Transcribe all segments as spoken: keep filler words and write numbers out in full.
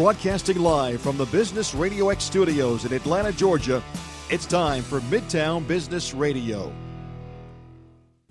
Broadcasting live from the Business Radio X studios in Atlanta, Georgia, it's time for Midtown Business Radio.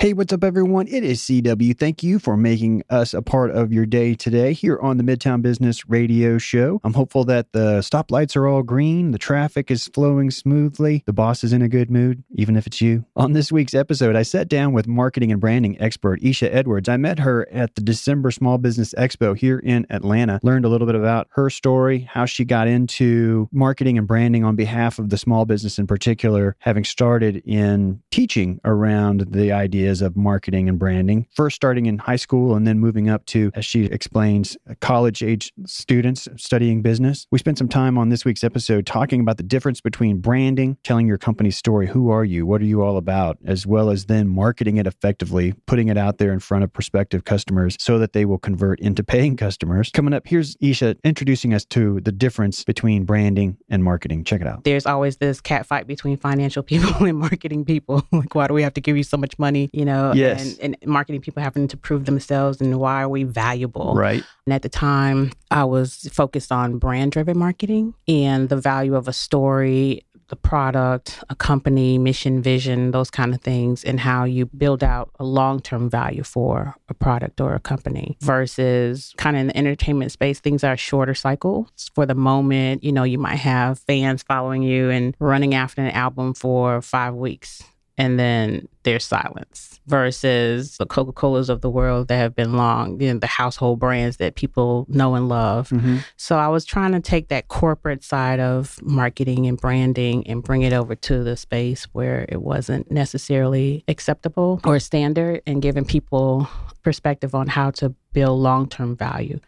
Hey, what's up, everyone? It is C W. Thank you for making us a part of your day today here on the Midtown Business Radio Show. I'm hopeful that the stoplights are all green, the traffic is flowing smoothly, the boss is in a good mood, even if it's you. On this week's episode, I sat down with marketing and branding expert Isha Edwards. I met her at the December Small Business Expo here in Atlanta, learned a little bit about her story, how she got into marketing and branding on behalf of the small business in particular, having started in teaching around the idea of marketing and branding, first starting in high school and then moving up to, as she explains, college-age students studying business. We spent some time on this week's episode talking about the difference between branding, telling your company's story, who are you, what are you all about, as well as then marketing it effectively, putting it out there in front of prospective customers so that they will convert into paying customers. Coming up, here's Isha introducing us to the difference between branding and marketing. Check it out. There's always this catfight between financial people and marketing people. Like, why do we have to give you so much money? You know, yes. and, and marketing people having to prove themselves and why are we valuable? Right. And at the time, I was focused on brand-driven marketing and the value of a story, the product, a company, mission, vision, those kind of things, and how you build out a long-term value for a product or a company versus kind of in the entertainment space, things are shorter cycles for the moment. You know, you might have fans following you and running after an album for five weeks. And then there's silence versus the Coca-Colas of the world that have been long, you know, the household brands that people know and love. Mm-hmm. So I was trying to take that corporate side of marketing and branding and bring it over to the space where it wasn't necessarily acceptable or standard and giving people perspective on how to build long-term value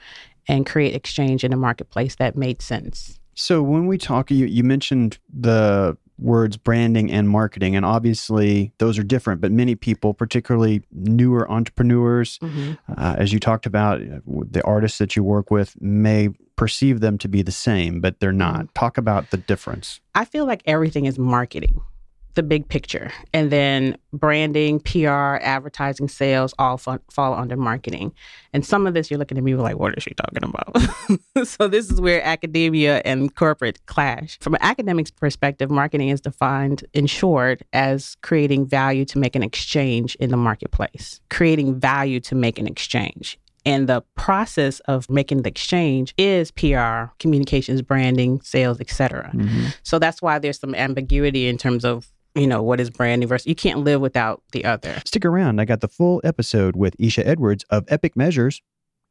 and create exchange in a marketplace that made sense. So when we talk, you, you mentioned the words branding and marketing, and obviously those are different, but many people, particularly newer entrepreneurs, mm-hmm. uh, as you talked about, the artists that you work with may perceive them to be the same, but they're not. Talk about the difference. I feel like everything is marketing, the big picture, and then branding, P R, advertising, sales all f- fall under marketing. And some of this, you're looking at me like, what is she talking about? So this is where academia and corporate clash. From an academic perspective, marketing is defined in short as creating value to make an exchange in the marketplace, creating value to make an exchange. And the process of making the exchange is P R, communications, branding, sales, et cetera. Mm-hmm. So that's why there's some ambiguity in terms of, you know, what is branding versus you can't live without the other. Stick around. I got the full episode with Isha Edwards of Epic Measures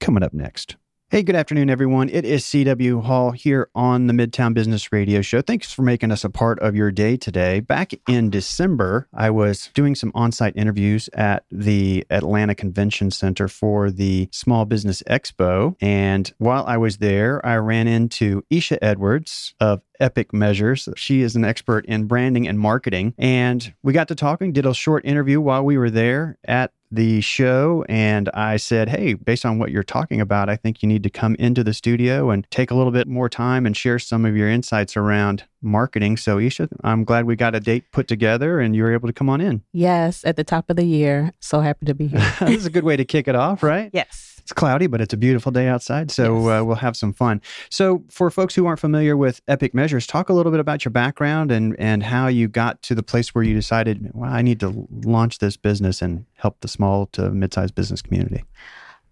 coming up next. Hey, good afternoon, everyone. It is C W Hall here on the Midtown Business Radio Show. Thanks for making us a part of your day today. Back in December, I was doing some on-site interviews at the Atlanta Convention Center for the Small Business Expo. And while I was there, I ran into Isha Edwards of Epic Measures. She is an expert in branding and marketing. And we got to talking, did a short interview while we were there at the show. And I said, hey, based on what you're talking about, I think you need to come into the studio and take a little bit more time and share some of your insights around marketing. So Isha, I'm glad we got a date put together and you were able to come on in. Yes, at the top of the year. So happy to be here. This is a good way to kick it off, right? Yes. It's cloudy, but it's a beautiful day outside, so yes. uh, we'll have some fun. So for folks who aren't familiar with Epic Measures, talk a little bit about your background and, and how you got to the place where you decided, well, I need to launch this business and help the small to mid-sized business community.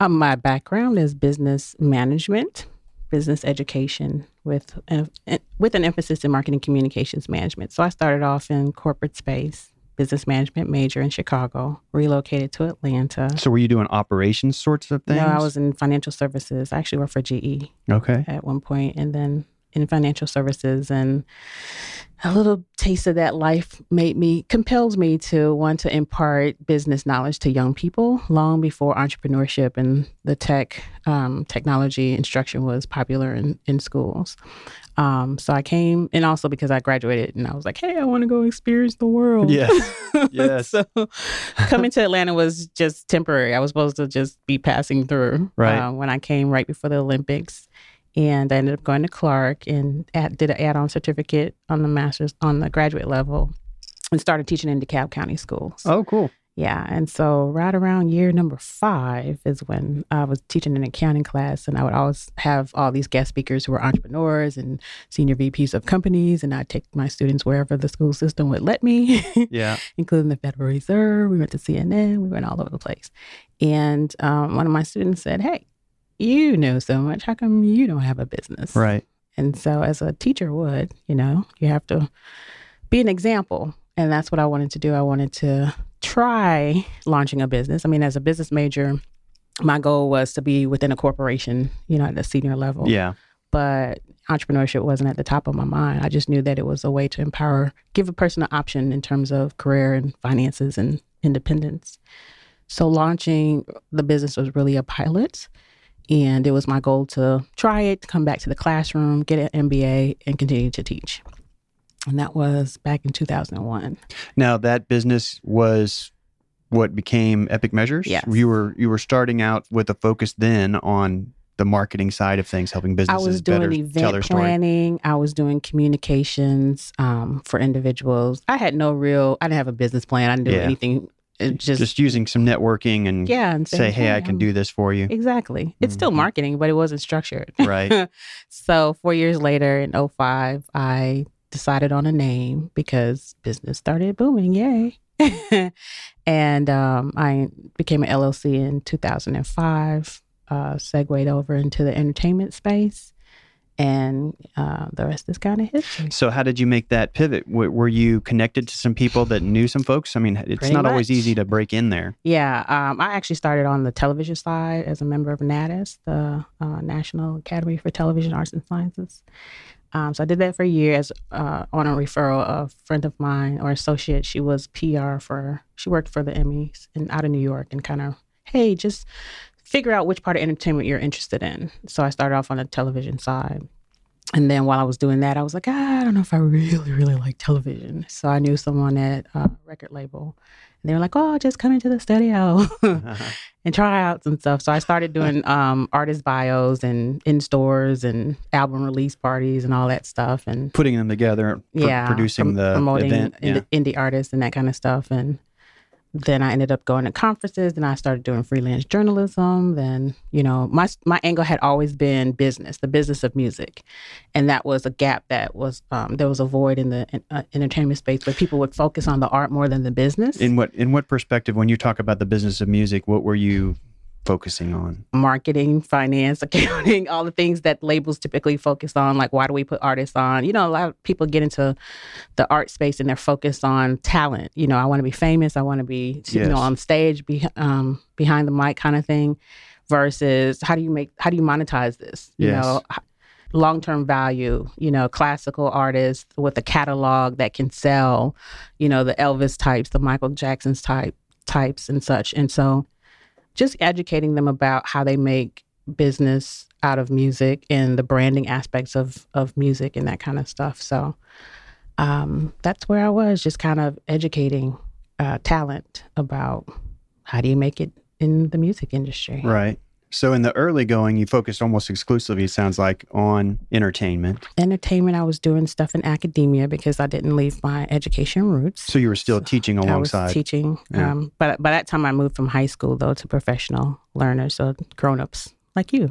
Um, my background is business management, business education with, uh, with an emphasis in marketing communications management. So I started off in corporate space. Business management major in Chicago, relocated to Atlanta. So were you doing operations sorts of things? No, I was in financial services. I actually worked for G E okay. at one point, and then in financial services. And a little taste of that life made me, compels me to want to impart business knowledge to young people long before entrepreneurship and the tech, um, technology instruction was popular in, in schools. Um, so I came, and also because I graduated and I was like, hey, I want to go experience the world. Yes, yes. So coming to Atlanta was just temporary. I was supposed to just be passing through right. uh, when I came right before the Olympics. And I ended up going to Clark and at, did an add-on certificate on the master's, on the graduate level, and started teaching in DeKalb County schools. Oh, cool. Yeah. And so right around year number five is when I was teaching an accounting class, and I would always have all these guest speakers who were entrepreneurs and senior V Ps of companies. And I'd take my students wherever the school system would let me, yeah, including the Federal Reserve. We went to C N N. We went all over the place. And um, one of my students said, "Hey, you know so much. How come you don't have a business?" Right. And so as a teacher would, you know, you have to be an example. And that's what I wanted to do. I wanted to try launching a business. I mean, as a business major, my goal was to be within a corporation, you know, at the senior level. Yeah. But entrepreneurship wasn't at the top of my mind. I just knew that it was a way to empower, give a person an option in terms of career and finances and independence. So launching the business was really a pilot. And it was my goal to try it, come back to the classroom, get an M B A, and continue to teach. And that was back in two thousand one. Now, that business was what became Epic Measures? Yes. You were, you were starting out with a focus then on the marketing side of things, helping businesses I was doing better event tell their story. Planning. I was doing communications um, for individuals. I had no real, I didn't have a business plan. I didn't do yeah. anything. It just, just using some networking and, yeah, and say, hey, I can do this for you. Exactly. It's mm-hmm. still marketing, but it wasn't structured. Right. So four years later in oh five, I decided on a name because business started booming. Yay. And um, I became an L L C in two thousand five, uh, segued over into the entertainment space. And uh, the rest is kind of history. So how did you make that pivot? W- were you connected to some people that knew some folks? I mean, it's Pretty not much. Always easy to break in there. Yeah. Um, I actually started on the television side as a member of NATAS, the uh, National Academy for Television Arts and Sciences. Um, so I did that for years uh, on a referral of a friend of mine or associate. She was P R for, she worked for the Emmys and out of New York and kind of, hey, just figure out which part of entertainment you're interested in. So I started off on the television side. And then while I was doing that, I was like, ah, I don't know if I really, really like television. So I knew someone at a record label. And they were like, oh, just come into the studio uh-huh. and try out some stuff. So I started doing um, artist bios and in stores and album release parties and all that stuff. And putting them together, pr- yeah, producing prom- the promoting event. Ind- yeah. indie artists and that kind of stuff. And then I ended up going to conferences. Then I started doing freelance journalism. Then, you know, my my angle had always been business, the business of music. And that was a gap that was, um, there was a void in the in, uh, entertainment space where people would focus on the art more than the business. In what in what perspective, when you talk about the business of music, what were you focusing on? Marketing, finance, accounting, all the things that labels typically focus on, like why do we put artists on? You know, a lot of people get into the art space and they're focused on talent. You know, I want to be famous. I want to be, yes. you know, on stage, be, um, behind the mic kind of thing versus how do you make, how do you monetize this? You yes. know, long-term value, you know, classical artists with a catalog that can sell, you know, the Elvis types, the Michael Jackson's type types and such. And so just educating them about how they make business out of music and the branding aspects of, of music and that kind of stuff. So um, that's where I was, just kind of educating uh, talent about how do you make it in the music industry. Right. So in the early going, you focused almost exclusively, it sounds like, on entertainment. Entertainment, I was doing stuff in academia because I didn't leave my education roots. So you were still so teaching alongside. I was teaching. Yeah. Um, but by that time, I moved from high school, though, to professional learners, so grown-ups like you.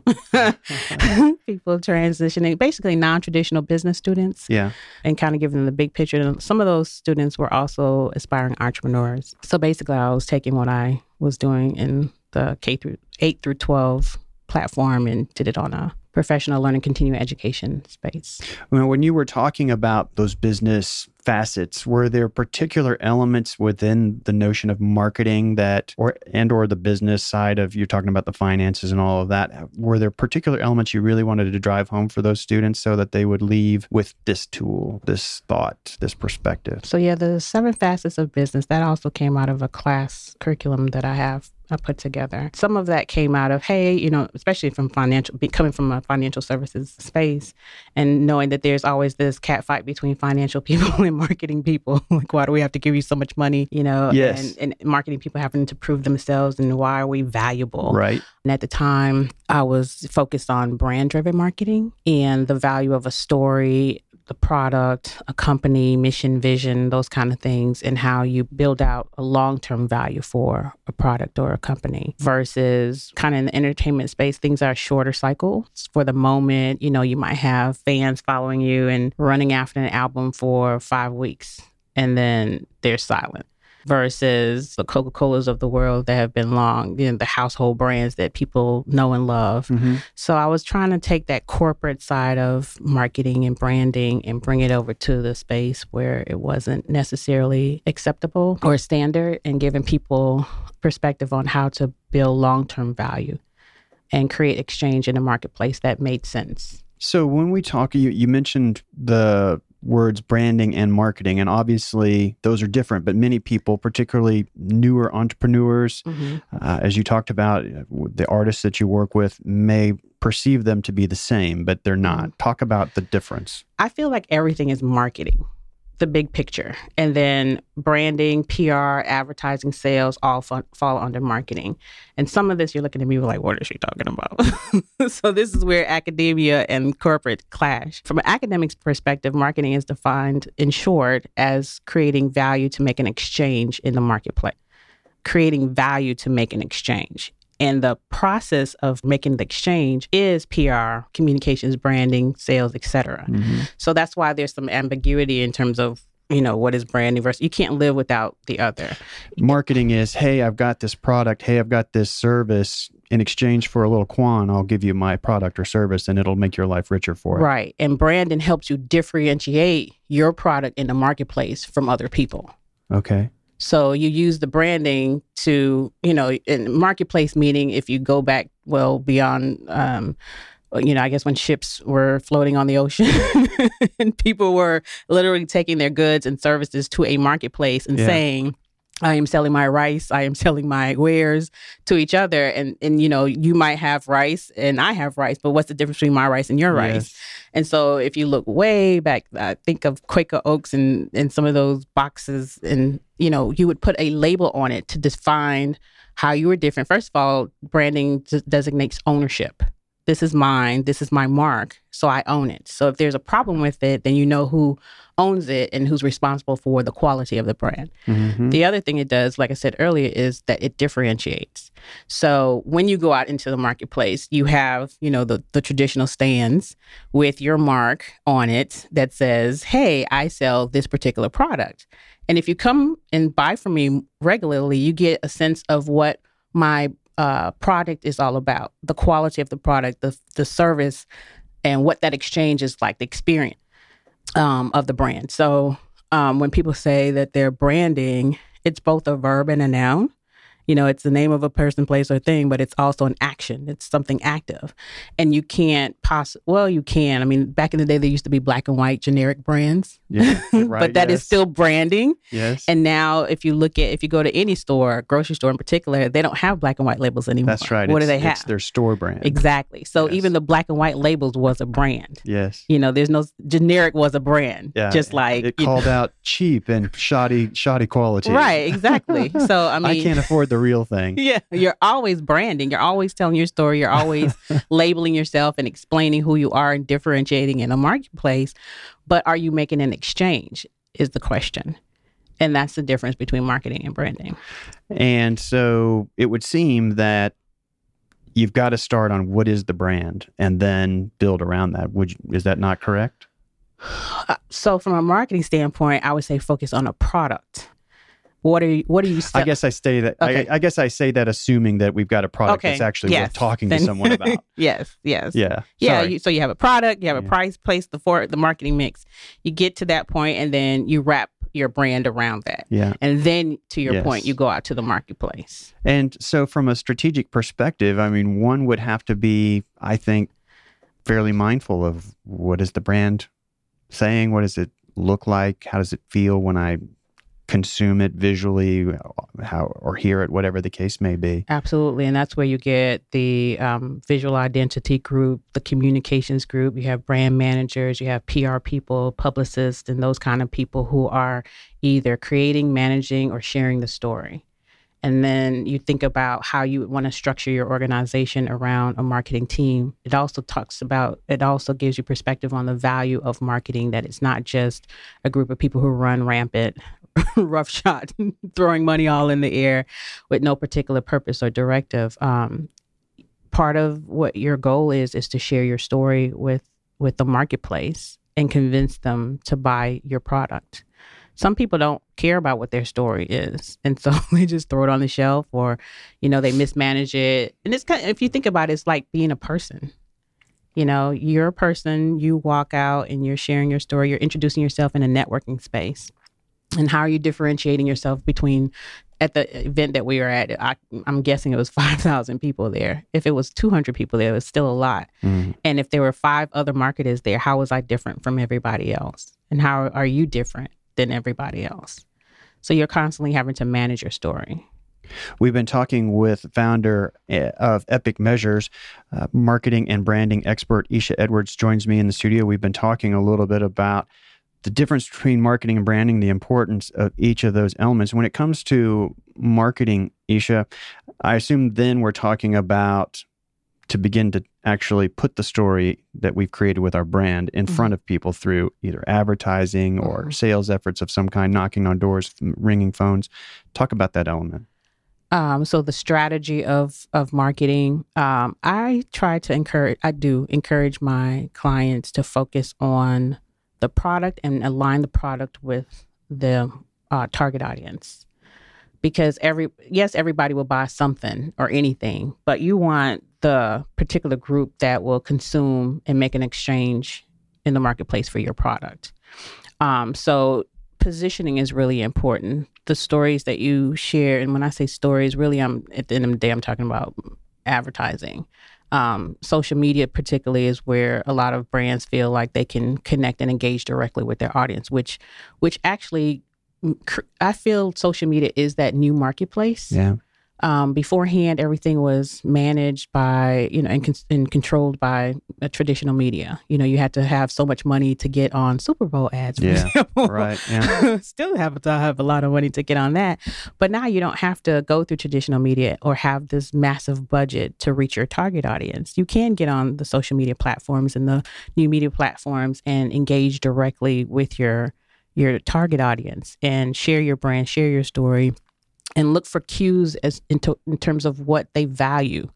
People transitioning, basically non-traditional business students. Yeah. And kind of giving them the big picture. And some of those students were also aspiring entrepreneurs. So basically, I was taking what I was doing in the K through eight through twelve platform and did it on a professional learning continuing education space. When you were talking about those business facets, were there particular elements within the notion of marketing that, or and or the business side of, you're talking about the finances and all of that, were there particular elements you really wanted to drive home for those students so that they would leave with this tool, this thought, this perspective? So yeah, the seven facets of business, that also came out of a class curriculum that I have I put together. Some of that came out of, hey, you know, especially from financial, coming from a financial services space and knowing that there's always this catfight between financial people and marketing people. Like, why do we have to give you so much money? You know, yes. and, and marketing people having to prove themselves and why are we valuable? Right. And at the time, I was focused on brand driven marketing and the value of a story the product, a company, mission, vision, those kind of things, and how you build out a long-term value for a product or a company versus kind of in the entertainment space, things are shorter cycles for the moment. You know, you might have fans following you and running after an album for five weeks and then they're silent. Versus the Coca-Colas of the world that have been long, you know, the household brands that people know and love. Mm-hmm. So I was trying to take that corporate side of marketing and branding and bring it over to the space where it wasn't necessarily acceptable or standard, and giving people perspective on how to build long-term value and create exchange in a marketplace that made sense. So when we talk, you, you mentioned the words branding and marketing, and obviously those are different, but many people, particularly newer entrepreneurs, mm-hmm. uh, as you talked about, the artists that you work with may perceive them to be the same, but they're not. Talk about the difference. I feel like everything is marketing, the big picture, and then branding, P R, advertising, sales all fun- fall under marketing. And some of this, you're looking at me like, what is she talking about? So this is where academia and corporate clash. From an academic's perspective, marketing is defined in short as creating value to make an exchange in the marketplace, creating value to make an exchange. And the process of making the exchange is P R, communications, branding, sales, et cetera. Mm-hmm. So that's why there's some ambiguity in terms of, you know, what is branding versus, you can't live without the other. Marketing is, hey, I've got this product. Hey, I've got this service. In exchange for a little quan, I'll give you my product or service, and it'll make your life richer for it. Right. And branding helps you differentiate your product in the marketplace from other people. Okay. So you use the branding to, you know, in marketplace meaning, if you go back, well, beyond, um, you know, I guess when ships were floating on the ocean and people were literally taking their goods and services to a marketplace and yeah. saying, I am selling my rice, I am selling my wares to each other. And, and, you know, you might have rice and I have rice, but what's the difference between my rice and your yes. rice? And so if you look way back, I think of Quaker Oats and, and some of those boxes, and, you know, you would put a label on it to define how you were different. First of all, branding designates ownership. This is mine, this is my mark, so I own it. So if there's a problem with it, then you know who owns it and who's responsible for the quality of the brand. Mm-hmm. The other thing it does, like I said earlier, is that it differentiates. So when you go out into the marketplace, you have, you know, the, the traditional stands with your mark on it that says, hey, I sell this particular product. And if you come and buy from me regularly, you get a sense of what my Uh, product is all about, the quality of the product, the the service, and what that exchange is like, the experience um, of the brand. So um, when people say that they're branding, it's both a verb and a noun. You know, it's the name of a person, place, or thing, but it's also an action. It's something active. And you can't possibly, well, you can. I mean, back in the day, there used to be black and white generic brands, yeah, right, but that yes. is still branding. Yes. And now if you look at, if you go to any store, grocery store in particular, they don't have black and white labels anymore. That's right. What it's, do they have? It's their store brand. Exactly. So yes. even the black and white labels was a brand. Yes. You know, there's no, generic was a brand. Yeah. Just like. It called know. out cheap and shoddy, shoddy quality. Right. Exactly. So, I mean. I can't afford the real thing. Yeah. You're always branding. You're always telling your story. You're always labeling yourself and explaining who you are and differentiating in a marketplace. But are you making an exchange is the question. And that's the difference between marketing and branding. And so it would seem that you've got to start on what is the brand and then build around that. Would you, is that not correct? So from a marketing standpoint, I would say focus on a product. What are you, what are you selling? I guess I say that. Okay. I, I guess I say that assuming that we've got a product okay. that's actually yes. worth talking then, to someone about. yes, yes, yeah, yeah. You, so you have a product, you have yeah. a price, place, the for the marketing mix. You get to that point, and then you wrap your brand around that. Yeah, and then to your yes. point, you go out to the marketplace. And so, from a strategic perspective, I mean, one would have to be, I think, fairly mindful of what is the brand saying, what does it look like, how does it feel when I consume it visually, how or hear it, whatever the case may be. Absolutely. And that's where you get the um, visual identity group, the communications group. You have brand managers, you have P R people, publicists, and those kind of people who are either creating, managing, or sharing the story. And then you think about how you would want to structure your organization around a marketing team. It also talks about, it also gives you perspective on the value of marketing, that it's not just a group of people who run rampant, roughshod, throwing money all in the air with no particular purpose or directive. Um, part of what your goal is, is to share your story with, with the marketplace and convince them to buy your product. Some people don't care about what their story is. And so they just throw it on the shelf, or, you know, they mismanage it. And it's kind of, if you think about it, it's like being a person. You know, you're a person, you walk out and you're sharing your story, you're introducing yourself in a networking space. And how are you differentiating yourself between, at the event that we were at, I, I'm guessing it was five thousand people there. If it was two hundred people there, it was still a lot. Mm. And if there were five other marketers there, how was I different from everybody else? And how are you different than everybody else? So you're constantly having to manage your story. We've been talking with founder of Epic Measures, uh, marketing and branding expert Isha Edwards joins me in the studio. We've been talking a little bit about the difference between marketing and branding, the importance of each of those elements. When it comes to marketing, Isha, I assume then we're talking about to begin to actually put the story that we've created with our brand in mm-hmm. front of people through either advertising or mm-hmm. sales efforts of some kind, knocking on doors, ringing phones. Talk about that element. Um, so the strategy of of marketing, um, I try to encourage, I do encourage my clients to focus on the product and align the product with the uh, target audience. Because every yes, everybody will buy something or anything, but you want the particular group that will consume and make an exchange in the marketplace for your product. Um, so positioning is really important. The stories that you share, and when I say stories, really, I'm at the end of the day, I'm talking about advertising. Um, social media particularly is where a lot of brands feel like they can connect and engage directly with their audience, which, which actually, I feel social media is that new marketplace. Yeah. Um, beforehand, everything was managed by, you know, and, con- and controlled by uh, traditional media. You know, you had to have so much money to get on Super Bowl ads, for yeah, example. Right. Yeah. Still have to have a lot of money to get on that. But now you don't have to go through traditional media or have this massive budget to reach your target audience. You can get on the social media platforms and the new media platforms and engage directly with your your target audience and share your brand, share your story, and look for cues as in, to, in terms of what they value.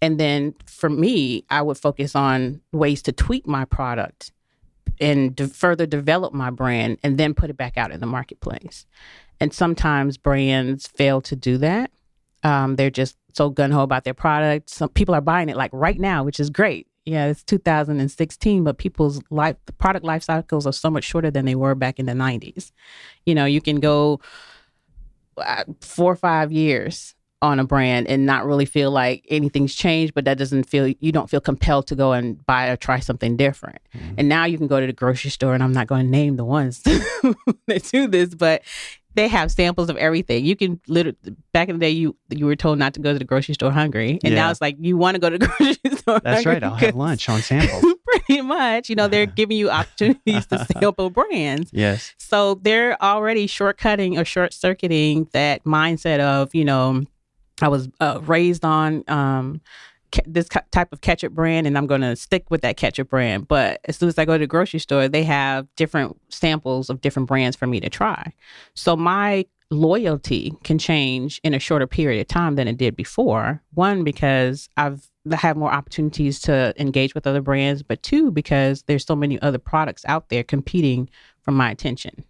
And then for me, I would focus on ways to tweak my product and to further develop my brand and then put it back out in the marketplace. And sometimes brands fail to do that. Um, they're just so gung-ho about their product. Some people are buying it like right now, which is great. Yeah, it's two thousand sixteen, but people's life, the product life cycles are so much shorter than they were back in the nineties. You know, you can go four or five years on a brand and not really feel like anything's changed, but that doesn't feel, you don't feel compelled to go and buy or try something different. Mm-hmm. And now you can go to the grocery store, and I'm not going to name the ones that do this, but they have samples of everything. You can literally, back in the day, you you were told not to go to the grocery store hungry, and yeah. now it's like you want to go to the grocery store. That's hungry right. I'll have lunch on samples. Pretty much, you know, yeah. they're giving you opportunities to sample brands. Yes. So they're already shortcutting or short-circuiting that mindset of, you know, I was uh, raised on um, ca- this ca- type of ketchup brand, and I'm going to stick with that ketchup brand. But as soon as I go to the grocery store, they have different samples of different brands for me to try. So my loyalty can change in a shorter period of time than it did before. One, because I've I have more opportunities to engage with other brands, but two, because there's so many other products out there competing for my attention.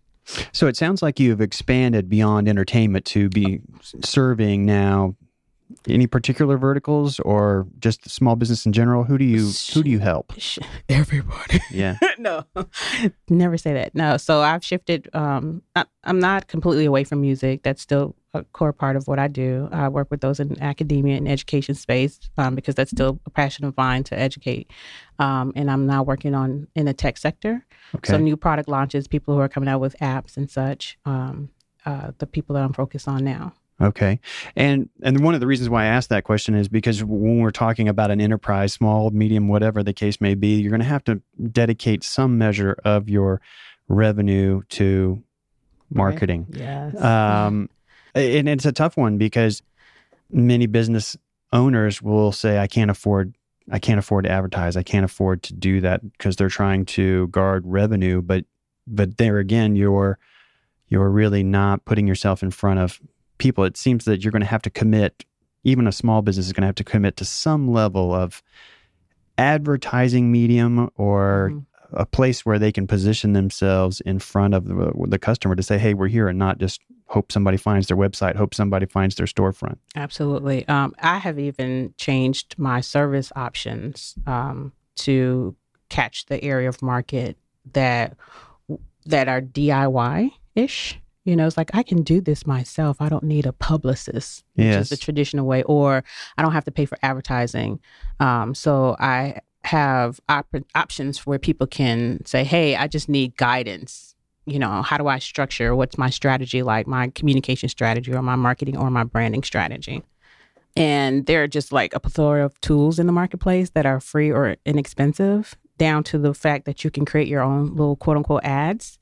So it sounds like you've expanded beyond entertainment to be serving now any particular verticals or just small business in general. Who do you who do you help? Everybody. Yeah. No, never say that. No. So I've shifted. Um, I, I'm not completely away from music. That's still a core part of what I do. I work with those in academia and education space um, because that's still a passion of mine to educate. Um, and I'm now working on in the tech sector. Okay. So new product launches, people who are coming out with apps and such, um, uh, the people that I'm focused on now. Okay. And and one of the reasons why I asked that question is because when we're talking about an enterprise, small, medium, whatever the case may be, you're going to have to dedicate some measure of your revenue to marketing. Yes. Um, And it's a tough one because many business owners will say, I can't afford I can't afford to advertise. I can't afford to do that because they're trying to guard revenue. But but there again, you're you're really not putting yourself in front of people. It seems that you're going to have to commit, even a small business is going to have to commit to some level of advertising medium or mm. a place where they can position themselves in front of the, the customer to say, hey, we're here, and not just hope somebody finds their website, hope somebody finds their storefront. Absolutely. Um, I have even changed my service options um, to catch the area of market that that are D I Y-ish. You know, it's like, I can do this myself. I don't need a publicist, which yes. is the traditional way, or I don't have to pay for advertising. Um, so I have op- options where people can say, hey, I just need guidance. You know, how do I structure? What's my strategy like? My communication strategy or my marketing or my branding strategy? And there are just like a plethora of tools in the marketplace that are free or inexpensive, down to the fact that you can create your own little quote unquote ads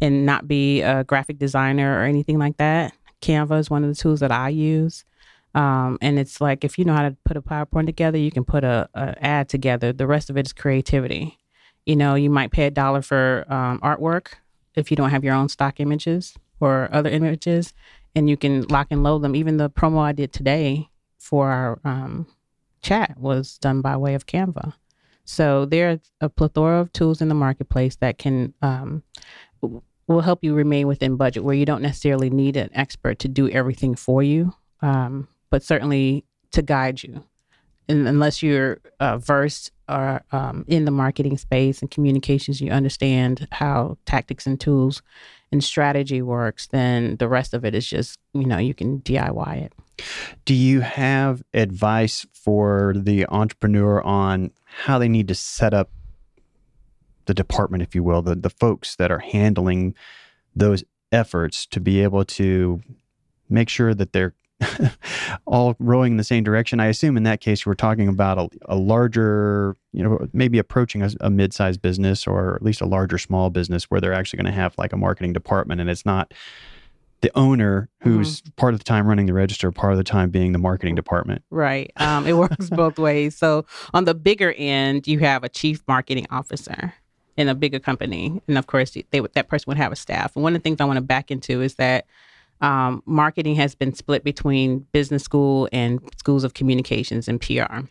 and not be a graphic designer or anything like that. Canva is one of the tools that I use. Um, and it's like, if you know how to put a PowerPoint together, you can put a, a ad together. The rest of it is creativity. You know, you might pay a dollar for um, artwork if you don't have your own stock images or other images, and you can lock and load them. Even the promo I did today for our um, chat was done by way of Canva. So there's a plethora of tools in the marketplace that can um, will help you remain within budget, where you don't necessarily need an expert to do everything for you, um, but certainly to guide you. And unless you're uh, versed or um, in the marketing space and communications, you understand how tactics and tools and strategy works, then the rest of it is just, you know, you can D I Y it. Do you have advice for the entrepreneur on how they need to set up the department, if you will, the, the folks that are handling those efforts to be able to make sure that they're all rowing in the same direction? I assume in that case, we're talking about a, a larger, you know, maybe approaching a, a mid-sized business, or at least a larger small business, where they're actually going to have like a marketing department, and it's not the owner who's mm-hmm. part of the time running the register, part of the time being the marketing department. Right. Um, it works both ways. So on the bigger end, you have a chief marketing officer in a bigger company. And of course, they would, that person would have a staff. And one of the things I want to back into is that um, marketing has been split between business school and schools of communications and P R.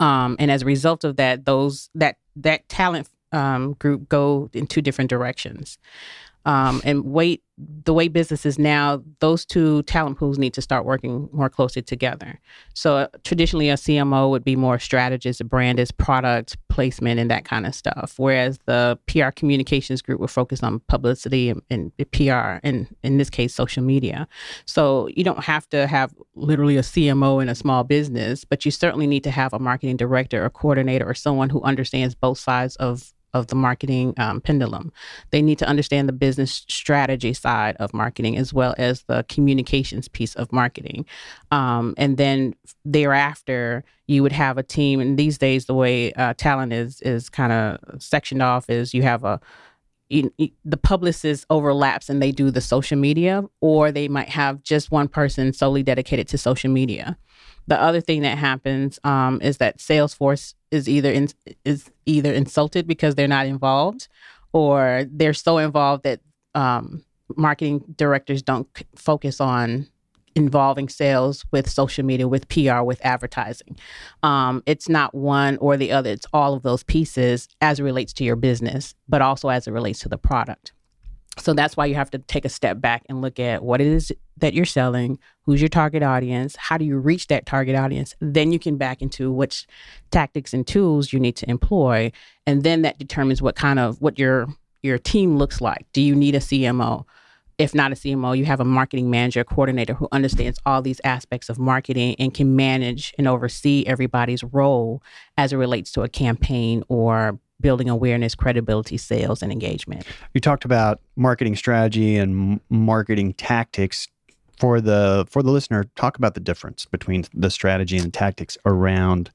Um, and as a result of that, those that that talent um, group go in two different directions. Um, and wait, the way business is now, those two talent pools need to start working more closely together. So uh, traditionally, a C M O would be more strategist, brandist, product placement, and that kind of stuff. Whereas the P R communications group would focus on publicity and, and P R, and in this case, social media. So you don't have to have literally a C M O in a small business, but you certainly need to have a marketing director or coordinator or someone who understands both sides of of the marketing um, pendulum. They need to understand the business strategy side of marketing as well as the communications piece of marketing. Um, and then thereafter, you would have a team. And these days, the way uh, talent is is kind of sectioned off is you have a You, you, the publicist overlaps and they do the social media, or they might have just one person solely dedicated to social media. The other thing that happens um, is that Salesforce is either in, is either insulted because they're not involved, or they're so involved that um, marketing directors don't c- focus on involving sales with social media, with P R, with advertising. Um, it's not one or the other. It's all of those pieces as it relates to your business, but also as it relates to the product. So that's why you have to take a step back and look at what it is that you're selling, who's your target audience, how do you reach that target audience? Then you can back into which tactics and tools you need to employ. And then that determines what kind of, what your, your team looks like. Do you need a C M O? If not a C M O, you have a marketing manager, coordinator who understands all these aspects of marketing and can manage and oversee everybody's role as it relates to a campaign or building awareness, credibility, sales, and engagement. You talked about marketing strategy and marketing tactics. For the for the listener, talk about the difference between the strategy and the tactics around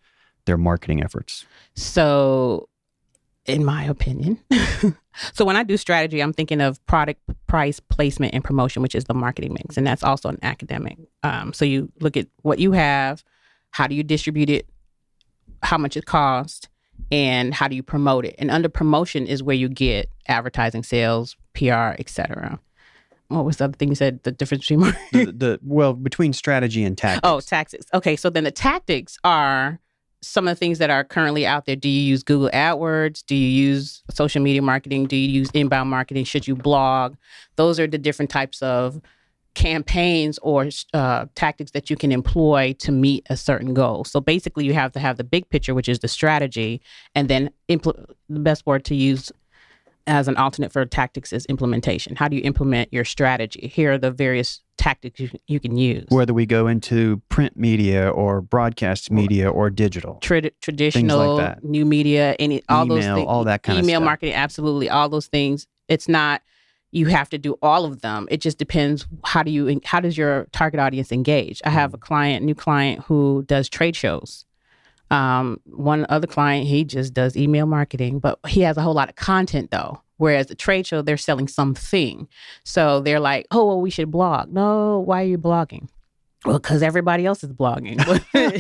their marketing efforts. So in my opinion. So when I do strategy, I'm thinking of product, price, placement, and promotion, which is the marketing mix. And that's also an academic. Um, so you look at what you have, how do you distribute it, how much it costs, and how do you promote it? And under promotion is where you get advertising, sales, P R, et cetera. What was the other thing you said? The difference between the, the well, between strategy and tactics. Oh, tactics. Okay. So then the tactics are some of the things that are currently out there. Do you use Google AdWords? Do you use social media marketing? Do you use inbound marketing? Should you blog? Those are the different types of campaigns or uh, tactics that you can employ to meet a certain goal. So basically, you have to have the big picture, which is the strategy, and then impl- the best word to use as an alternate for tactics is implementation. How do you implement your strategy? Here are the various tactics you, you can use. Whether we go into print media or broadcast media or digital. Tra- traditional, like that. New media, any all email, those things. All that kind email of stuff. Email marketing, absolutely. All those things. It's not, you have to do all of them. It just depends. How do you, how does your target audience engage? I have mm-hmm. a client, new client who does trade shows. Um, one other client, he just does email marketing, but he has a whole lot of content though. Whereas the trade show, they're selling something. So they're like, oh, well, we should blog. No, why are you blogging? Well, because everybody else is blogging.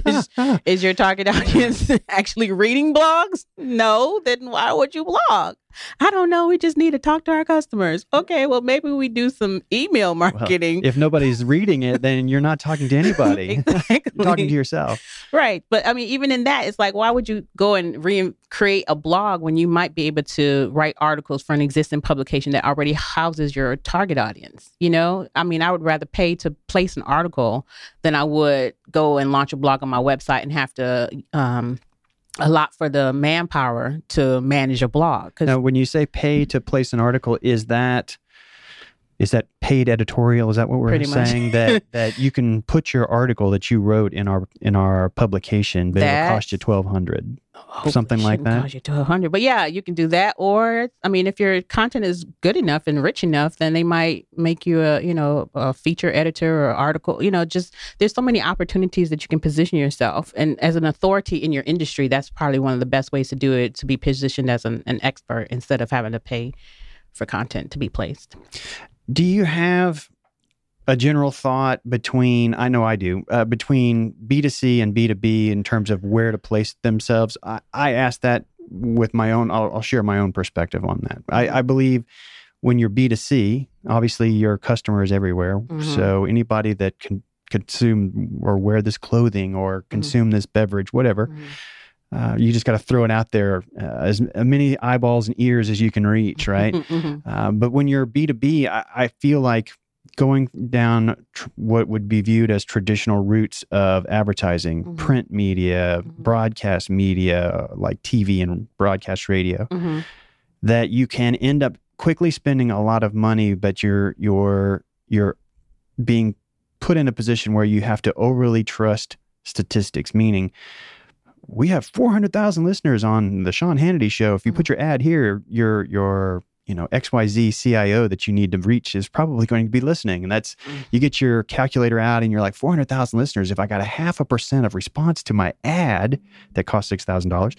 is, is your target audience actually reading blogs? No, then why would you blog? I don't know. We just need to talk to our customers. Okay, well, maybe we do some email marketing. Well, if nobody's reading it, then you're not talking to anybody. Exactly. You're talking to yourself. Right. But I mean, even in that, it's like, why would you go and re- create a blog when you might be able to write articles for an existing publication that already houses your target audience? You know, I mean, I would rather pay to place an article than I would go and launch a blog on my website and have to... Um, a lot for the manpower to manage a blog. Now, when you say pay to place an article, is that is that paid editorial? Is that what we're saying? that that you can put your article that you wrote in our in our publication, but that, it'll cost you twelve hundred, something like that. Cost you twelve hundred, but yeah, you can do that. Or I mean, if your content is good enough and rich enough, then they might make you a you know a feature editor or article. You know, just there's so many opportunities that you can position yourself, and as an authority in your industry, that's probably one of the best ways to do it, to be positioned as an, an expert instead of having to pay for content to be placed. Do you have a general thought between, I know I do, uh, between B two C and B two B in terms of where to place themselves? I, I ask that with my own, I'll, I'll share my own perspective on that. I, I believe when you're B two C, obviously your customer is everywhere. Mm-hmm. So anybody that can consume or wear this clothing or consume mm-hmm. this beverage, whatever, mm-hmm. Uh, you just got to throw it out there uh, as many eyeballs and ears as you can reach, right? Mm-hmm. Uh, but when you're B two B, I, I feel like going down tr- what would be viewed as traditional routes of advertising, mm-hmm. print media, mm-hmm. broadcast media, like T V and broadcast radio, mm-hmm. that you can end up quickly spending a lot of money, but you're you're you're being put in a position where you have to overly trust statistics, meaning we have four hundred thousand listeners on the Sean Hannity show. If you put your ad here, your, your, you know, X Y Z C I O that you need to reach is probably going to be listening. And that's, you get your calculator out and you're like, four hundred thousand listeners. If I got a half a percent of response to my ad that costs six thousand dollars,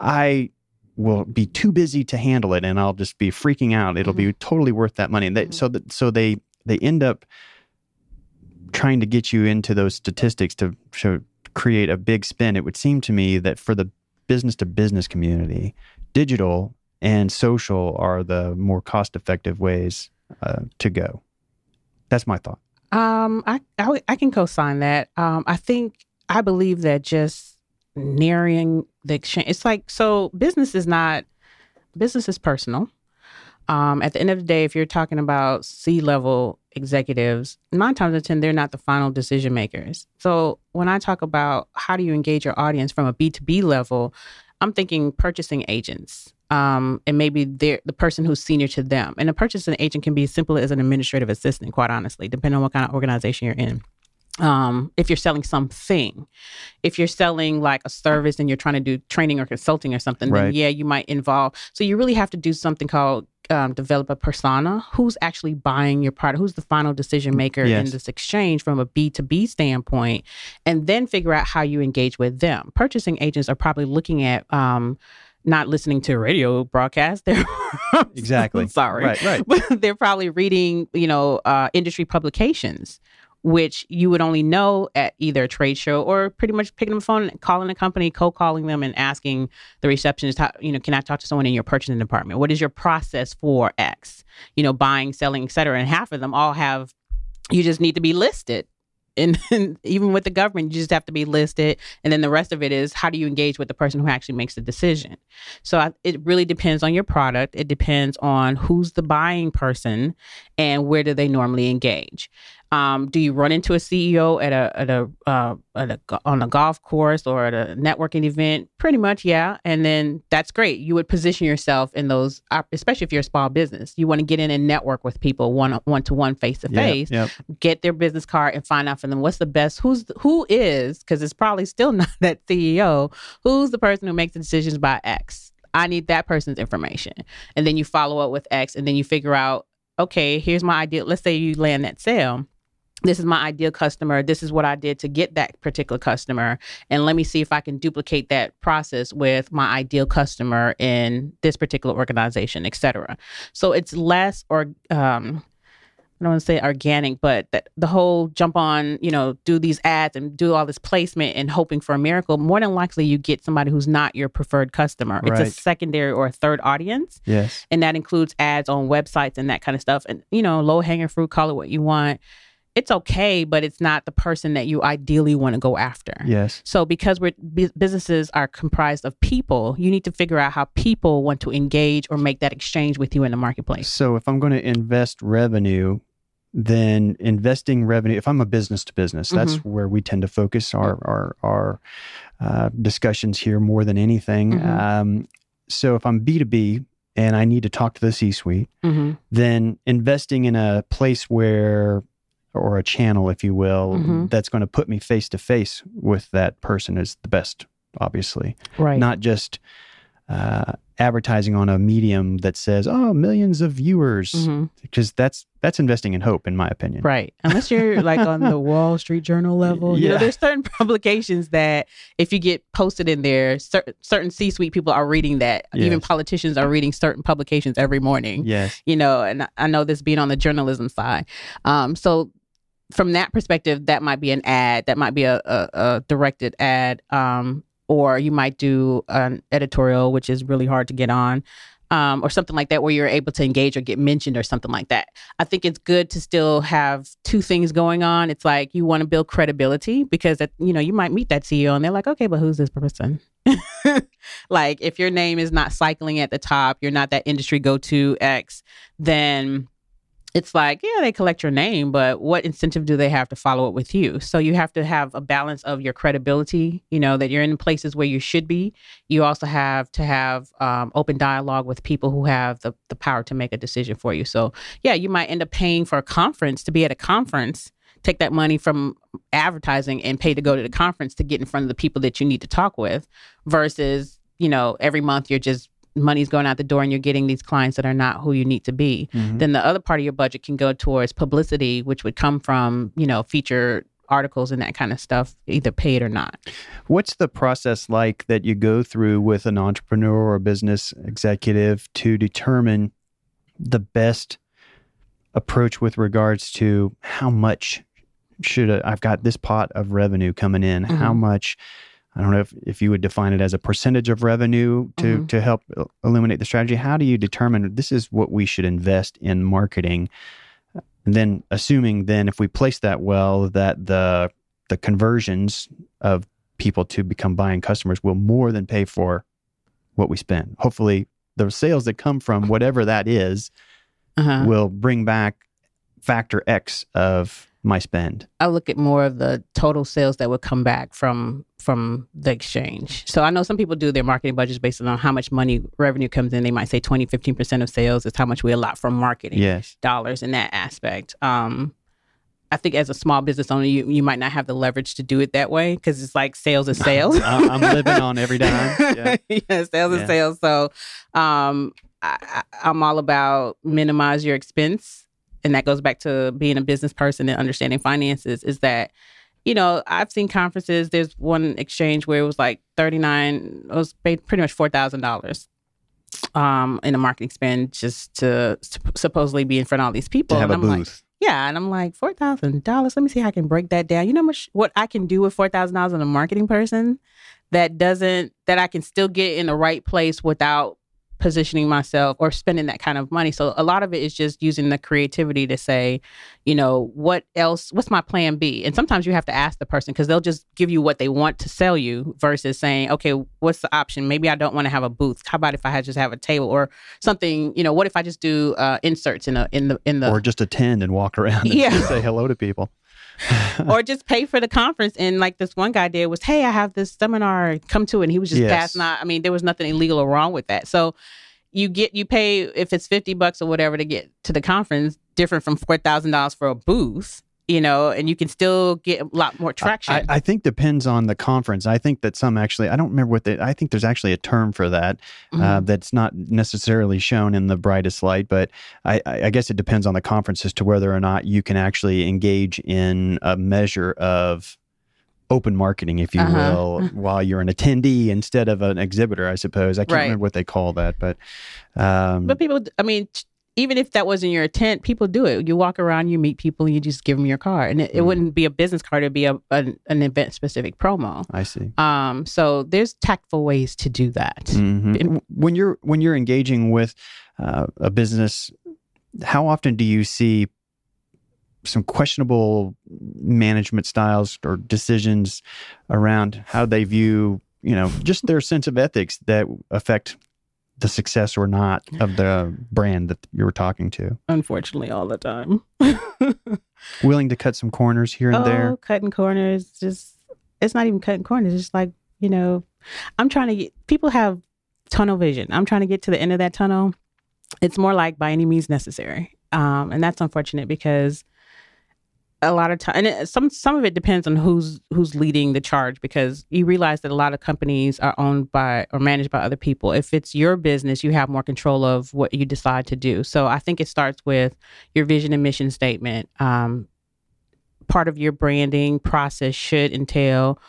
I will be too busy to handle it. And I'll just be freaking out. It'll mm-hmm. be totally worth that money. And they, mm-hmm. so that, so they, they end up trying to get you into those statistics to show, create a big spin. It would seem to me that for the business to business community, digital and social are the more cost effective ways uh, to go. That's my thought. Um, I, I, I can co-sign that. Um, I think, I believe that just nearing the exchange, it's like, so business is not, business is personal. Um, at the end of the day, if you're talking about C-level executives, nine times out of ten, they're not the final decision makers. So when I talk about how do you engage your audience from a B two B level, I'm thinking purchasing agents um, and maybe they're the person who's senior to them. And a purchasing agent can be as simple as an administrative assistant, quite honestly, depending on what kind of organization you're in. Um, if you're selling something, if you're selling like a service and you're trying to do training or consulting or something, right. Then yeah, you might involve. So you really have to do something called um, develop a persona. Who's actually buying your product? Who's the final decision maker yes. in this exchange from a B two B standpoint? And then figure out how you engage with them. Purchasing agents are probably looking at um, not listening to a radio broadcast. They're exactly sorry, right, right. But they're probably reading, you know, uh, industry publications, which you would only know at either a trade show or pretty much picking up the phone, and calling a company, cold calling them, and asking the receptionist, how, you know, can I talk to someone in your purchasing department? What is your process for X? You know, buying, selling, et cetera. And half of them all have. You just need to be listed. And, and even with the government, you just have to be listed. And then the rest of it is, how do you engage with the person who actually makes the decision? So I, it really depends on your product. It depends on who's the buying person and where do they normally engage. Um, do you run into a C E O at a, at a, uh, at a on a golf course or at a networking event? Pretty much, yeah. And then that's great. You would position yourself in those, especially if you're a small business. You want to get in and network with people one one to one, face to face. Get their business card and find out from them what's the best. Who's who is because it's probably still not that C E O. Who's the person who makes the decisions by X? I need that person's information, and then you follow up with X, and then you figure out, okay, here's my idea. Let's say you land that sale. This is my ideal customer. This is what I did to get that particular customer. And let me see if I can duplicate that process with my ideal customer in this particular organization, et cetera. So it's less, or um, I don't want to say organic, but that the whole jump on, you know, do these ads and do all this placement and hoping for a miracle. More than likely, you get somebody who's not your preferred customer. Right. It's a secondary or a third audience. Yes. And that includes ads on websites and that kind of stuff. And, you know, low hanging fruit, call it what you want. It's okay, but it's not the person that you ideally want to go after. Yes. So because we're b- businesses are comprised of people, you need to figure out how people want to engage or make that exchange with you in the marketplace. So if I'm going to invest revenue, then investing revenue, if I'm a business to business, that's mm-hmm. where we tend to focus our, our, our uh, discussions here more than anything. Mm-hmm. Um, so if I'm B to B, and I need to talk to the C-suite, mm-hmm. then investing in a place where or a channel, if you will, mm-hmm. that's going to put me face to face with that person is the best, obviously. Right. Not just uh, advertising on a medium that says, oh, millions of viewers, because mm-hmm. that's that's investing in hope, in my opinion. Right. Unless you're like on the Wall Street Journal level. Yeah. You know, there's certain publications that if you get posted in there, cer- certain C-suite people are reading that. Yes. Even politicians are reading certain publications every morning. Yes. You know, and I know this being on the journalism side. Um, so from that perspective, that might be an ad, that might be a, a, a directed ad, um, or you might do an editorial, which is really hard to get on, um, or something like that, where you're able to engage or get mentioned or something like that. I think it's good to still have two things going on. It's like you want to build credibility because, that, you know, you might meet that C E O and they're like, okay, but who's this person? Like if your name is not cycling at the top, you're not that industry go-to X, then it's like, yeah, they collect your name, but what incentive do they have to follow up with you? So you have to have a balance of your credibility, you know, that you're in places where you should be. You also have to have um, open dialogue with people who have the, the power to make a decision for you. So, yeah, you might end up paying for a conference to be at a conference, take that money from advertising and pay to go to the conference to get in front of the people that you need to talk with versus, you know, every month you're just money's going out the door and you're getting these clients that are not who you need to be. Mm-hmm. Then the other part of your budget can go towards publicity, which would come from, you know, featured articles and that kind of stuff, either paid or not. What's the process like that you go through with an entrepreneur or a business executive to determine the best approach with regards to how much should I, I've got this pot of revenue coming in, mm-hmm. how much I don't know if, if you would define it as a percentage of revenue to, mm-hmm. to help illuminate the strategy. How do you determine this is what we should invest in marketing? And then assuming then if we place that well, that the the conversions of people to become buying customers will more than pay for what we spend. Hopefully the sales that come from whatever that is uh-huh. will bring back factor X of my spend. I look at more of the total sales that would come back from from the exchange. So I know some people do their marketing budgets based on how much money revenue comes in. They might say twenty, fifteen percent of sales is how much we allot from marketing yes. dollars in that aspect. Um, I think as a small business owner, you, you might not have the leverage to do it that way because it's like sales is sales. I'm, I'm living on every dime. Yeah, yeah sales yeah. is sales. So um, I, I'm all about minimize your expense. And that goes back to being a business person and understanding finances is that you know, I've seen conferences. There's one exchange where it was like thirty-nine, it was paid pretty much four thousand dollars um, in a marketing spend just to sup- supposedly be in front of all these people. To have and a I'm booth. Like, yeah. And I'm like, four thousand dollars. Let me see how I can break that down. You know how much, what I can do with four thousand dollars on a marketing person that doesn't, that I can still get in the right place without positioning myself or spending that kind of money. So a lot of it is just using the creativity to say, you know, what else, what's my plan B? And sometimes you have to ask the person because they'll just give you what they want to sell you versus saying, okay, what's the option? Maybe I don't want to have a booth. How about if I just have a table or something, you know, what if I just do uh, inserts in a, in the, in the, or just attend and walk around and yeah. say hello to people. Or just pay for the conference. And like this one guy did was, hey, I have this seminar, come to it. And he was just yes. passed not. I mean, there was nothing illegal or wrong with that. So you get, you pay, if it's fifty bucks or whatever to get to the conference, different from four thousand dollars for a booth, you know, and you can still get a lot more traction. I, I think depends on the conference. I think that some actually, I don't remember what they, I think there's actually a term for that mm-hmm. uh, that's not necessarily shown in the brightest light, but I, I guess it depends on the conference as to whether or not you can actually engage in a measure of open marketing, if you uh-huh. will, while you're an attendee instead of an exhibitor, I suppose. I can't right. remember what they call that, but. Um, but people, I mean, t- even if that wasn't your intent, people do it. You walk around, you meet people, and you just give them your card. And it, mm-hmm. it wouldn't be a business card. It'd be a, a, an event-specific promo. I see. Um, so there's tactful ways to do that. Mm-hmm. And when you're when you're engaging with uh, a business, how often do you see some questionable management styles or decisions around how they view, you know, just their sense of ethics that affect the success or not of the brand that you were talking to? Unfortunately, all the time. Willing to cut some corners here and oh, there? Cutting corners. Just, it's not even cutting corners. It's just like, you know, I'm trying to get, people have tunnel vision. I'm trying to get to the end of that tunnel. It's more like by any means necessary. Um, and that's unfortunate because a lot of time, and it, some some of it depends on who's who's leading the charge, because you realize that a lot of companies are owned by or managed by other people. If it's your business, you have more control of what you decide to do. So I think it starts with your vision and mission statement. Um, part of your branding process should entail,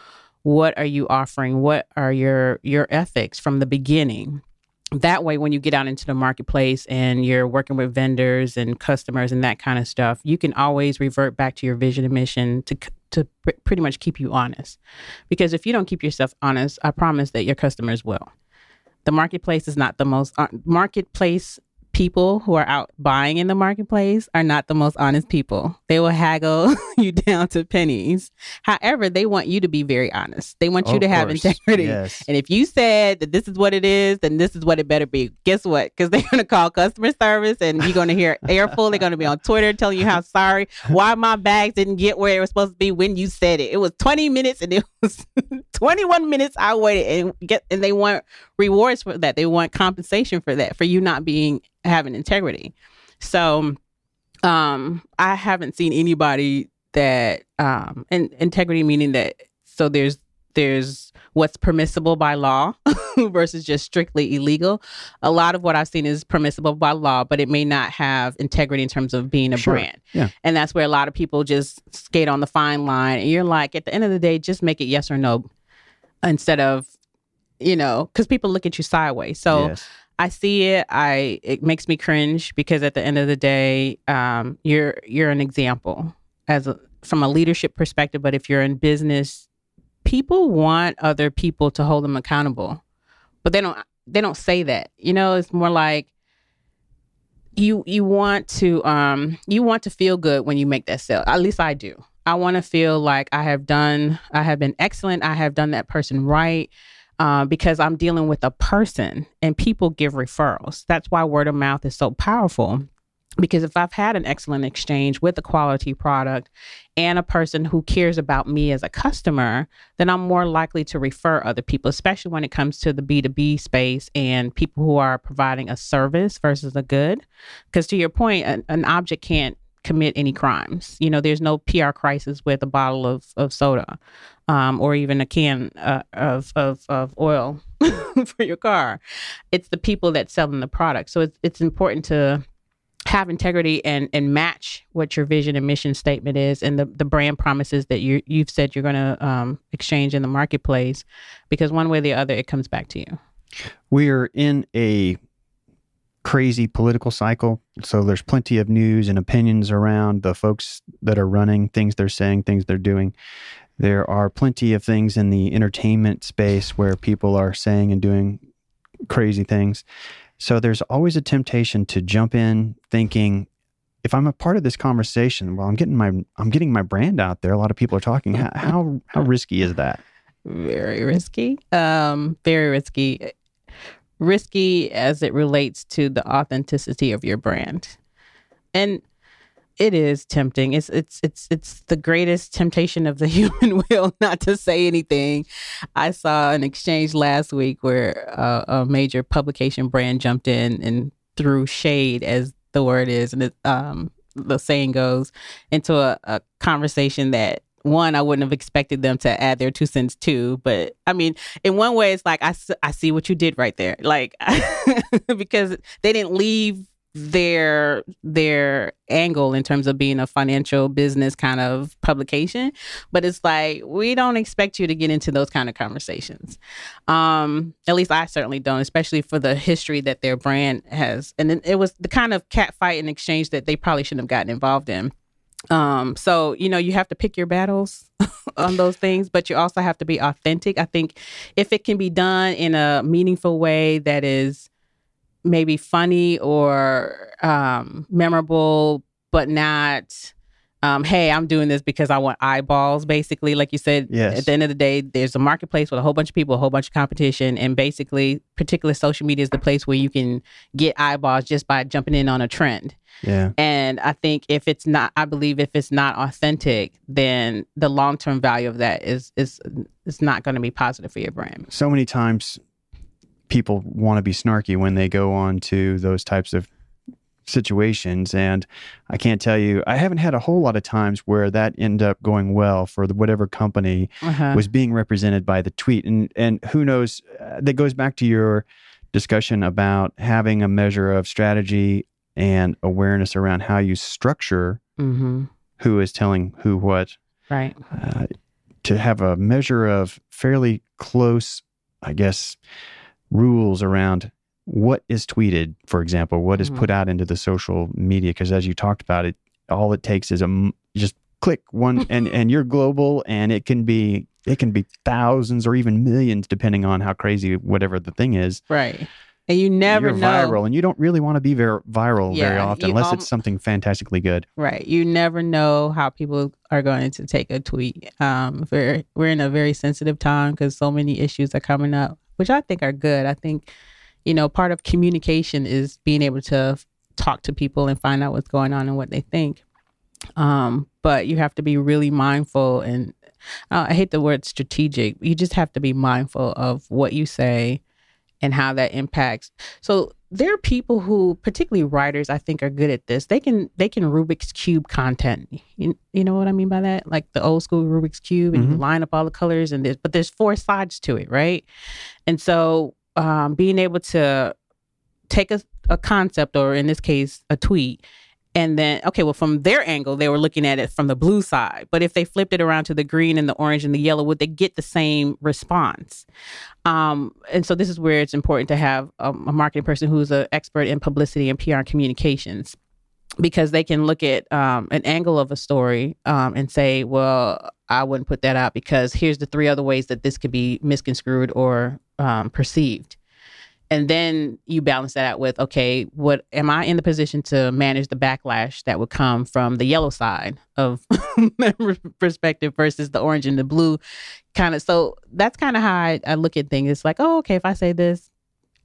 what are you offering? What are your your ethics from the beginning? That way, when you get out into the marketplace and you're working with vendors and customers and that kind of stuff, you can always revert back to your vision and mission to to pr- pretty much keep you honest. Because if you don't keep yourself honest, I promise that your customers will. The marketplace is not the most on- marketplace. People who are out buying in the marketplace are not the most honest people. They will haggle you down to pennies. However, they want you to be very honest. They want oh, you to have course. integrity. Yes. And if you said that this is what it is, then this is what it better be. Guess what? Because they're going to call customer service and you're going to hear airful. They're going to be on Twitter telling you how sorry, why my bags didn't get where it was supposed to be when you said it. It was twenty minutes and it was twenty-one minutes I waited, and get, and they want rewards for that. They want compensation for that, for you not being having integrity. So um, I haven't seen anybody that um, and integrity meaning that so there's there's what's permissible by law versus just strictly illegal. A lot of what I've seen is permissible by law, but it may not have integrity in terms of being a sure. brand. Yeah. And that's where a lot of people just skate on the fine line. And you're like, at the end of the day, just make it yes or no instead of, you know, because people look at you sideways. So yes. I see it. I it makes me cringe because at the end of the day, um, you're you're an example as a, from a leadership perspective. But if you're in business, people want other people to hold them accountable, but they don't. They don't say that. You know, it's more like you you want to um, you want to feel good when you make that sale. At least I do. I want to feel like I have done. I have been excellent. I have done that person right. Uh, because I'm dealing with a person and people give referrals. That's why word of mouth is so powerful. Because if I've had an excellent exchange with a quality product and a person who cares about me as a customer, then I'm more likely to refer other people, especially when it comes to the B two B space and people who are providing a service versus a good. Because to your point, an, an object can't commit any crimes. You know, there's no P R crisis with a bottle of, of soda um, or even a can uh, of, of, of oil for your car. It's the people that sell them the product. So it's, it's important to have integrity and, and match what your vision and mission statement is and the, the brand promises that you, you've said you're going to um, exchange in the marketplace, because one way or the other, it comes back to you. We are in a crazy political cycle. So there's plenty of news and opinions around the folks that are running, things they're saying, things they're doing. There are plenty of things in the entertainment space where people are saying and doing crazy things. So there's always a temptation to jump in thinking, if I'm a part of this conversation, well, I'm getting my I'm getting my brand out there. A lot of people are talking. How how, how risky is that? Very risky. Um, very risky. Risky as it relates to the authenticity of your brand. And it is tempting. It's it's it's it's the greatest temptation of the human will not to say anything. I saw an exchange last week where uh, a major publication brand jumped in and threw shade, as the word is, and it, um, the saying goes, into a, a conversation that, one, I wouldn't have expected them to add their two cents to. But I mean, in one way, it's like, I, I see what you did right there. Like, because they didn't leave their their angle in terms of being a financial business kind of publication. But it's like, we don't expect you to get into those kind of conversations. Um, at least I certainly don't, especially for the history that their brand has. And it, it was the kind of catfight and exchange that they probably shouldn't have gotten involved in. Um, so, you know, you have to pick your battles on those things, but you also have to be authentic. I think if it can be done in a meaningful way that is maybe funny or um, memorable, but not, um, hey, I'm doing this because I want eyeballs, basically. Like you said, yes. At the end of the day, there's a marketplace with a whole bunch of people, a whole bunch of competition. And basically, particularly social media is the place where you can get eyeballs just by jumping in on a trend. Yeah. And I think if it's not, I believe if it's not authentic, then the long-term value of that is, is, is not going to be positive for your brand. So many times people want to be snarky when they go on to those types of situations. And I can't tell you, I haven't had a whole lot of times where that ended up going well for the, whatever company uh-huh. was being represented by the tweet. And, and who knows, uh, that goes back to your discussion about having a measure of strategy and awareness around how you structure mm-hmm. who is telling who what. Right. Uh, to have a measure of fairly close, I guess, rules around what is tweeted, for example, what is mm-hmm. put out into the social media. Because as you talked about it, all it takes is a, just click one and, and you're global, and it can be it can be thousands or even millions, depending on how crazy whatever the thing is. Right. And you never You're know. Viral, and you don't really want to be very viral yeah, very often, you, unless um, it's something fantastically good. Right. You never know how people are going to take a tweet. Um, we're, we're in a very sensitive time because so many issues are coming up, which I think are good. I think, you know, part of communication is being able to talk to people and find out what's going on and what they think. Um, but you have to be really mindful. And uh, I hate the word strategic. You just have to be mindful of what you say and how that impacts. So there are people who, particularly writers, I think are good at this. They can they can Rubik's Cube content. You, you know what I mean by that? Like the old school Rubik's Cube, and mm-hmm. you line up all the colors, and there's, but there's four sides to it, right? And so um, being able to take a, a concept, or in this case, a tweet, and then, okay, well, from their angle, they were looking at it from the blue side. But if they flipped it around to the green and the orange and the yellow, would they get the same response? Um, and so this is where it's important to have a, a marketing person who's an expert in publicity and P R and communications, because they can look at um, an angle of a story um, and say, well, I wouldn't put that out because here's the three other ways that this could be misconstrued or um, perceived. And then you balance that out with, okay, what am I in the position to manage the backlash that would come from the yellow side of perspective versus the orange and the blue kind of. So that's kind of how I, I look at things. It's like, oh, okay, if I say this,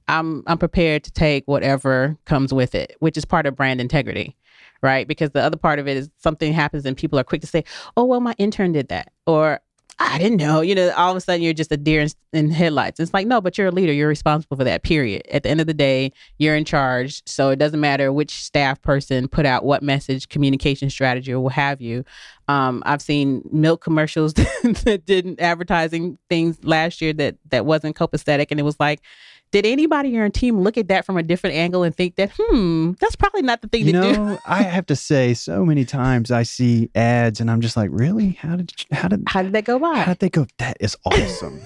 I'm I'm prepared to take whatever comes with it, which is part of brand integrity. Right. Because the other part of it is something happens and people are quick to say, oh, well, my intern did that, or I didn't know, you know, all of a sudden you're just a deer in, in headlights. It's like, no, but you're a leader. You're responsible for that, period. At the end of the day, you're in charge. So it doesn't matter which staff person put out what message, communication strategy, or what have you. Um, I've seen milk commercials that didn't advertising things last year that that wasn't copacetic. And it was like, Did anybody in your team look at that from a different angle and think that, hmm, that's probably not the thing you to know, do? No, I have to say, so many times I see ads and I'm just like, really? How did how did how did that go by? How did they go? That is awesome.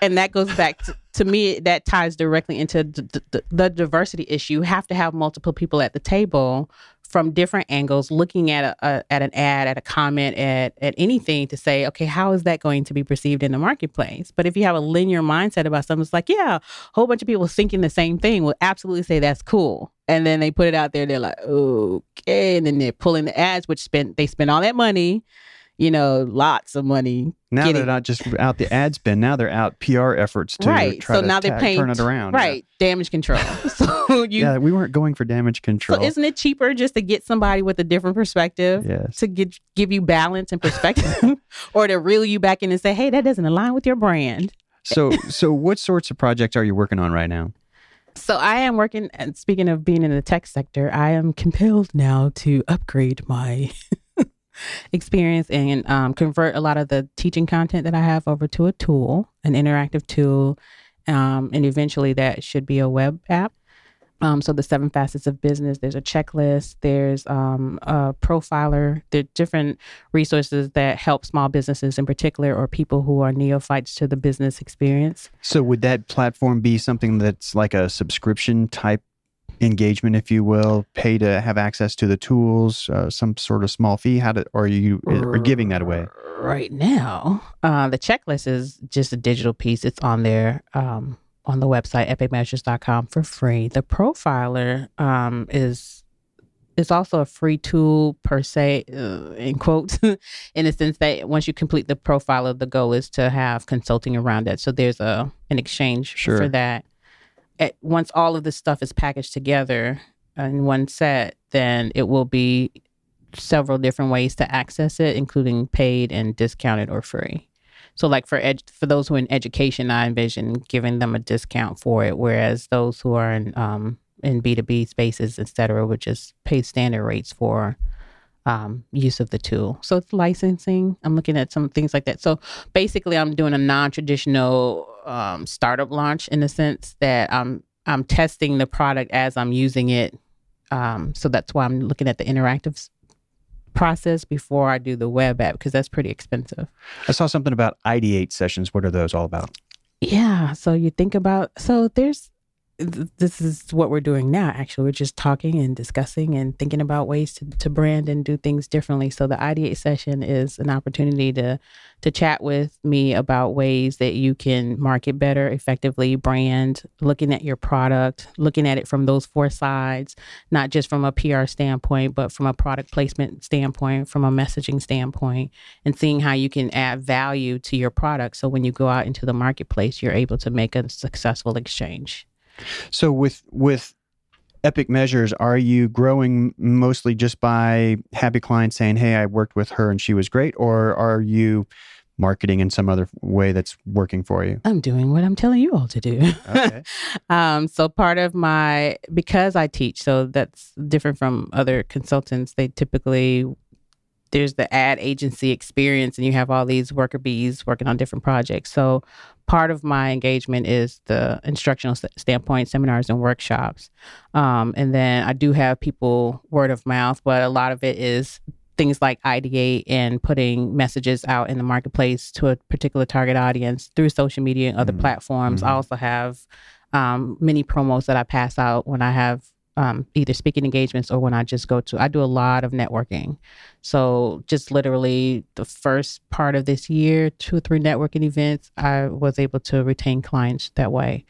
And that goes back to, to me. That ties directly into the, the, the diversity issue. You have to have multiple people at the table from different angles, looking at a, a at an ad, at a comment, at at anything to say, okay, how is that going to be perceived in the marketplace? But if you have a linear mindset about something, it's like, yeah, a whole bunch of people thinking the same thing will absolutely say that's cool. And then they put it out there, they're like, okay. And then they're pulling the ads, which spend they spend all that money, you know, lots of money. Now they're not just out the ad spend. Now they're out P R efforts to right. try so to now they're paying, turn it around. Right. Yeah. Damage control. So you, yeah, we weren't going for damage control. So isn't it cheaper just to get somebody with a different perspective yes. to get, give you balance and perspective or to reel you back in and say, hey, that doesn't align with your brand? So so what sorts of projects are you working on right now? So I am working, and speaking of being in the tech sector, I am compelled now to upgrade my experience and um, convert a lot of the teaching content that I have over to a tool, an interactive tool, um, and eventually that should be a web app. Um, so the seven facets of business, there's a checklist, there's um, a profiler, there are different resources that help small businesses in particular or people who are neophytes to the business experience. So would that platform be something that's like a subscription type engagement, if you will, pay to have access to the tools, uh, some sort of small fee? How do, or are you are giving that away? Right now, uh, the checklist is just a digital piece. It's on there um, on the website, epic measures dot com for free. The profiler um, is it's also a free tool per se, uh, in quotes, in the sense that once you complete the profiler, the goal is to have consulting around that. So there's a an exchange sure. for that. At once all of this stuff is packaged together in one set, then it will be several different ways to access it, including paid and discounted or free. So like for ed- for those who are in education, I envision giving them a discount for it, whereas those who are in um, in B two B spaces, et cetera, would just pay standard rates for Um, use of the tool. So it's licensing. I'm looking at some things like that. So basically I'm doing a non-traditional um, startup launch in the sense that I'm I'm testing the product as I'm using it. Um, so that's why I'm looking at the interactive process before I do the web app, because that's pretty expensive. I saw something about ideate sessions. What are those all about? Yeah. So you think about, so there's this is what we're doing now. Actually, we're just talking and discussing and thinking about ways to, to brand and do things differently. So the Ideate session is an opportunity to to chat with me about ways that you can market better, effectively brand, looking at your product, looking at it from those four sides, not just from a P R standpoint, but from a product placement standpoint, from a messaging standpoint, and seeing how you can add value to your product. So when you go out into the marketplace, you're able to make a successful exchange. So with with Epic Measures, are you growing mostly just by happy clients saying, hey, I worked with her and she was great? Or are you marketing in some other way that's working for you? I'm doing what I'm telling you all to do. Okay. um, so part of my, because I teach, so that's different from other consultants. They typically, there's the ad agency experience and you have all these worker bees working on different projects. So part of my engagement is the instructional st- standpoint, seminars and workshops. Um, and then I do have people word of mouth, but a lot of it is things like ideate and putting messages out in the marketplace to a particular target audience through social media and other mm-hmm. platforms. Mm-hmm. I also have um, many promos that I pass out when I have Um, either speaking engagements or when I just go to, I do a lot of networking. So just literally the first part of this year, two or three networking events, I was able to retain clients that way.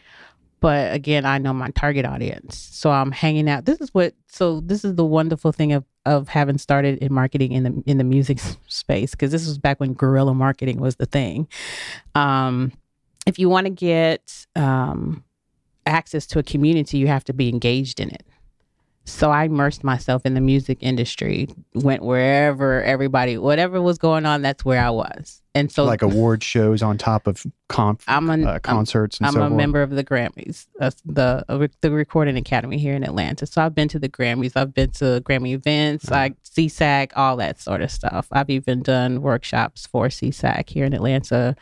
But again, I know my target audience. So I'm hanging out. This is what, so this is the wonderful thing of, of having started in marketing in the, in the music space, because this was back when guerrilla marketing was the thing. Um, if you want to get um, access to a community, you have to be engaged in it. So I immersed myself in the music industry, went wherever everybody, whatever was going on, that's where I was. And so like award shows on top of comp, I'm an, uh, concerts I'm, and so forth. I'm a forth. member of the Grammys, uh, the uh, the Recording Academy here in Atlanta. So I've been to the Grammys. I've been to Grammy events, mm-hmm. like C SAC, all that sort of stuff. I've even done workshops for C SAC here in Atlanta,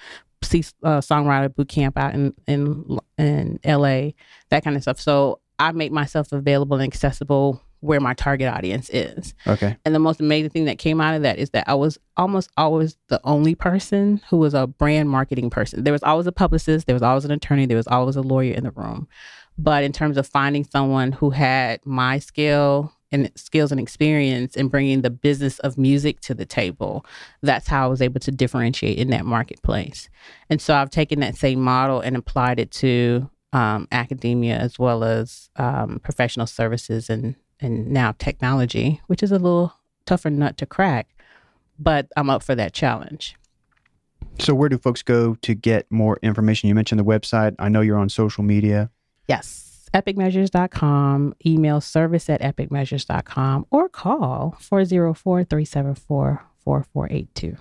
see uh, Songwriter Boot Camp out in, in in L A, that kind of stuff. So I make myself available and accessible where my target audience is. Okay. And the most amazing thing that came out of that is that I was almost always the only person who was a brand marketing person. There was always a publicist, there was always an attorney, there was always a lawyer in the room. But in terms of finding someone who had my skill and skills and experience and bringing the business of music to the table, that's how I was able to differentiate in that marketplace. And so I've taken that same model and applied it to um, academia as well as um, professional services and, and now technology, which is a little tougher nut to crack, but I'm up for that challenge. So where do folks go to get more information? You mentioned the website. I know you're on social media. Yes. epic measures dot com, email service at epic measures dot com, or call four oh four, three seven four, four four eight two.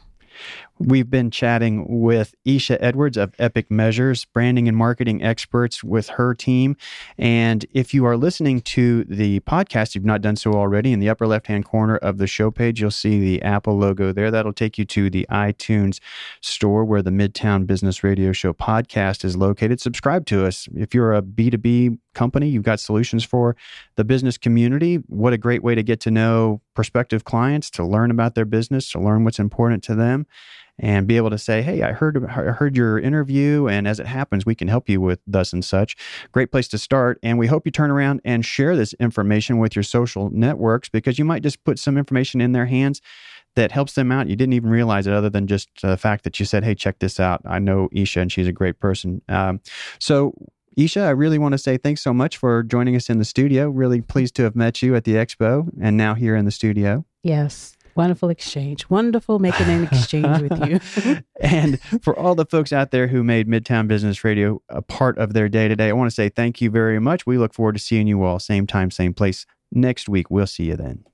We've been chatting with Isha Edwards of Epic Measures, branding and marketing experts with her team. And if you are listening to the podcast, you've not done so already, in the upper left-hand corner of the show page, you'll see the Apple logo there. That'll take you to the iTunes store where the Midtown Business Radio Show podcast is located. Subscribe to us. If you're a B two B company, you've got solutions for the business community. What a great way to get to know prospective clients, to learn about their business, to learn what's important to them, and be able to say, hey, I heard I heard your interview, and as it happens, we can help you with thus and such. Great place to start, and we hope you turn around and share this information with your social networks, because you might just put some information in their hands that helps them out. You didn't even realize it, other than just the fact that you said, hey, check this out. I know Isha, and she's a great person. Um, so Isha, I really want to say thanks so much for joining us in the studio. Really pleased to have met you at the expo and now here in the studio. Yes. Wonderful exchange. Wonderful making an exchange with you. And for all the folks out there who made Midtown Business Radio a part of their day-to-day, I want to say thank you very much. We look forward to seeing you all same time, same place next week. We'll see you then.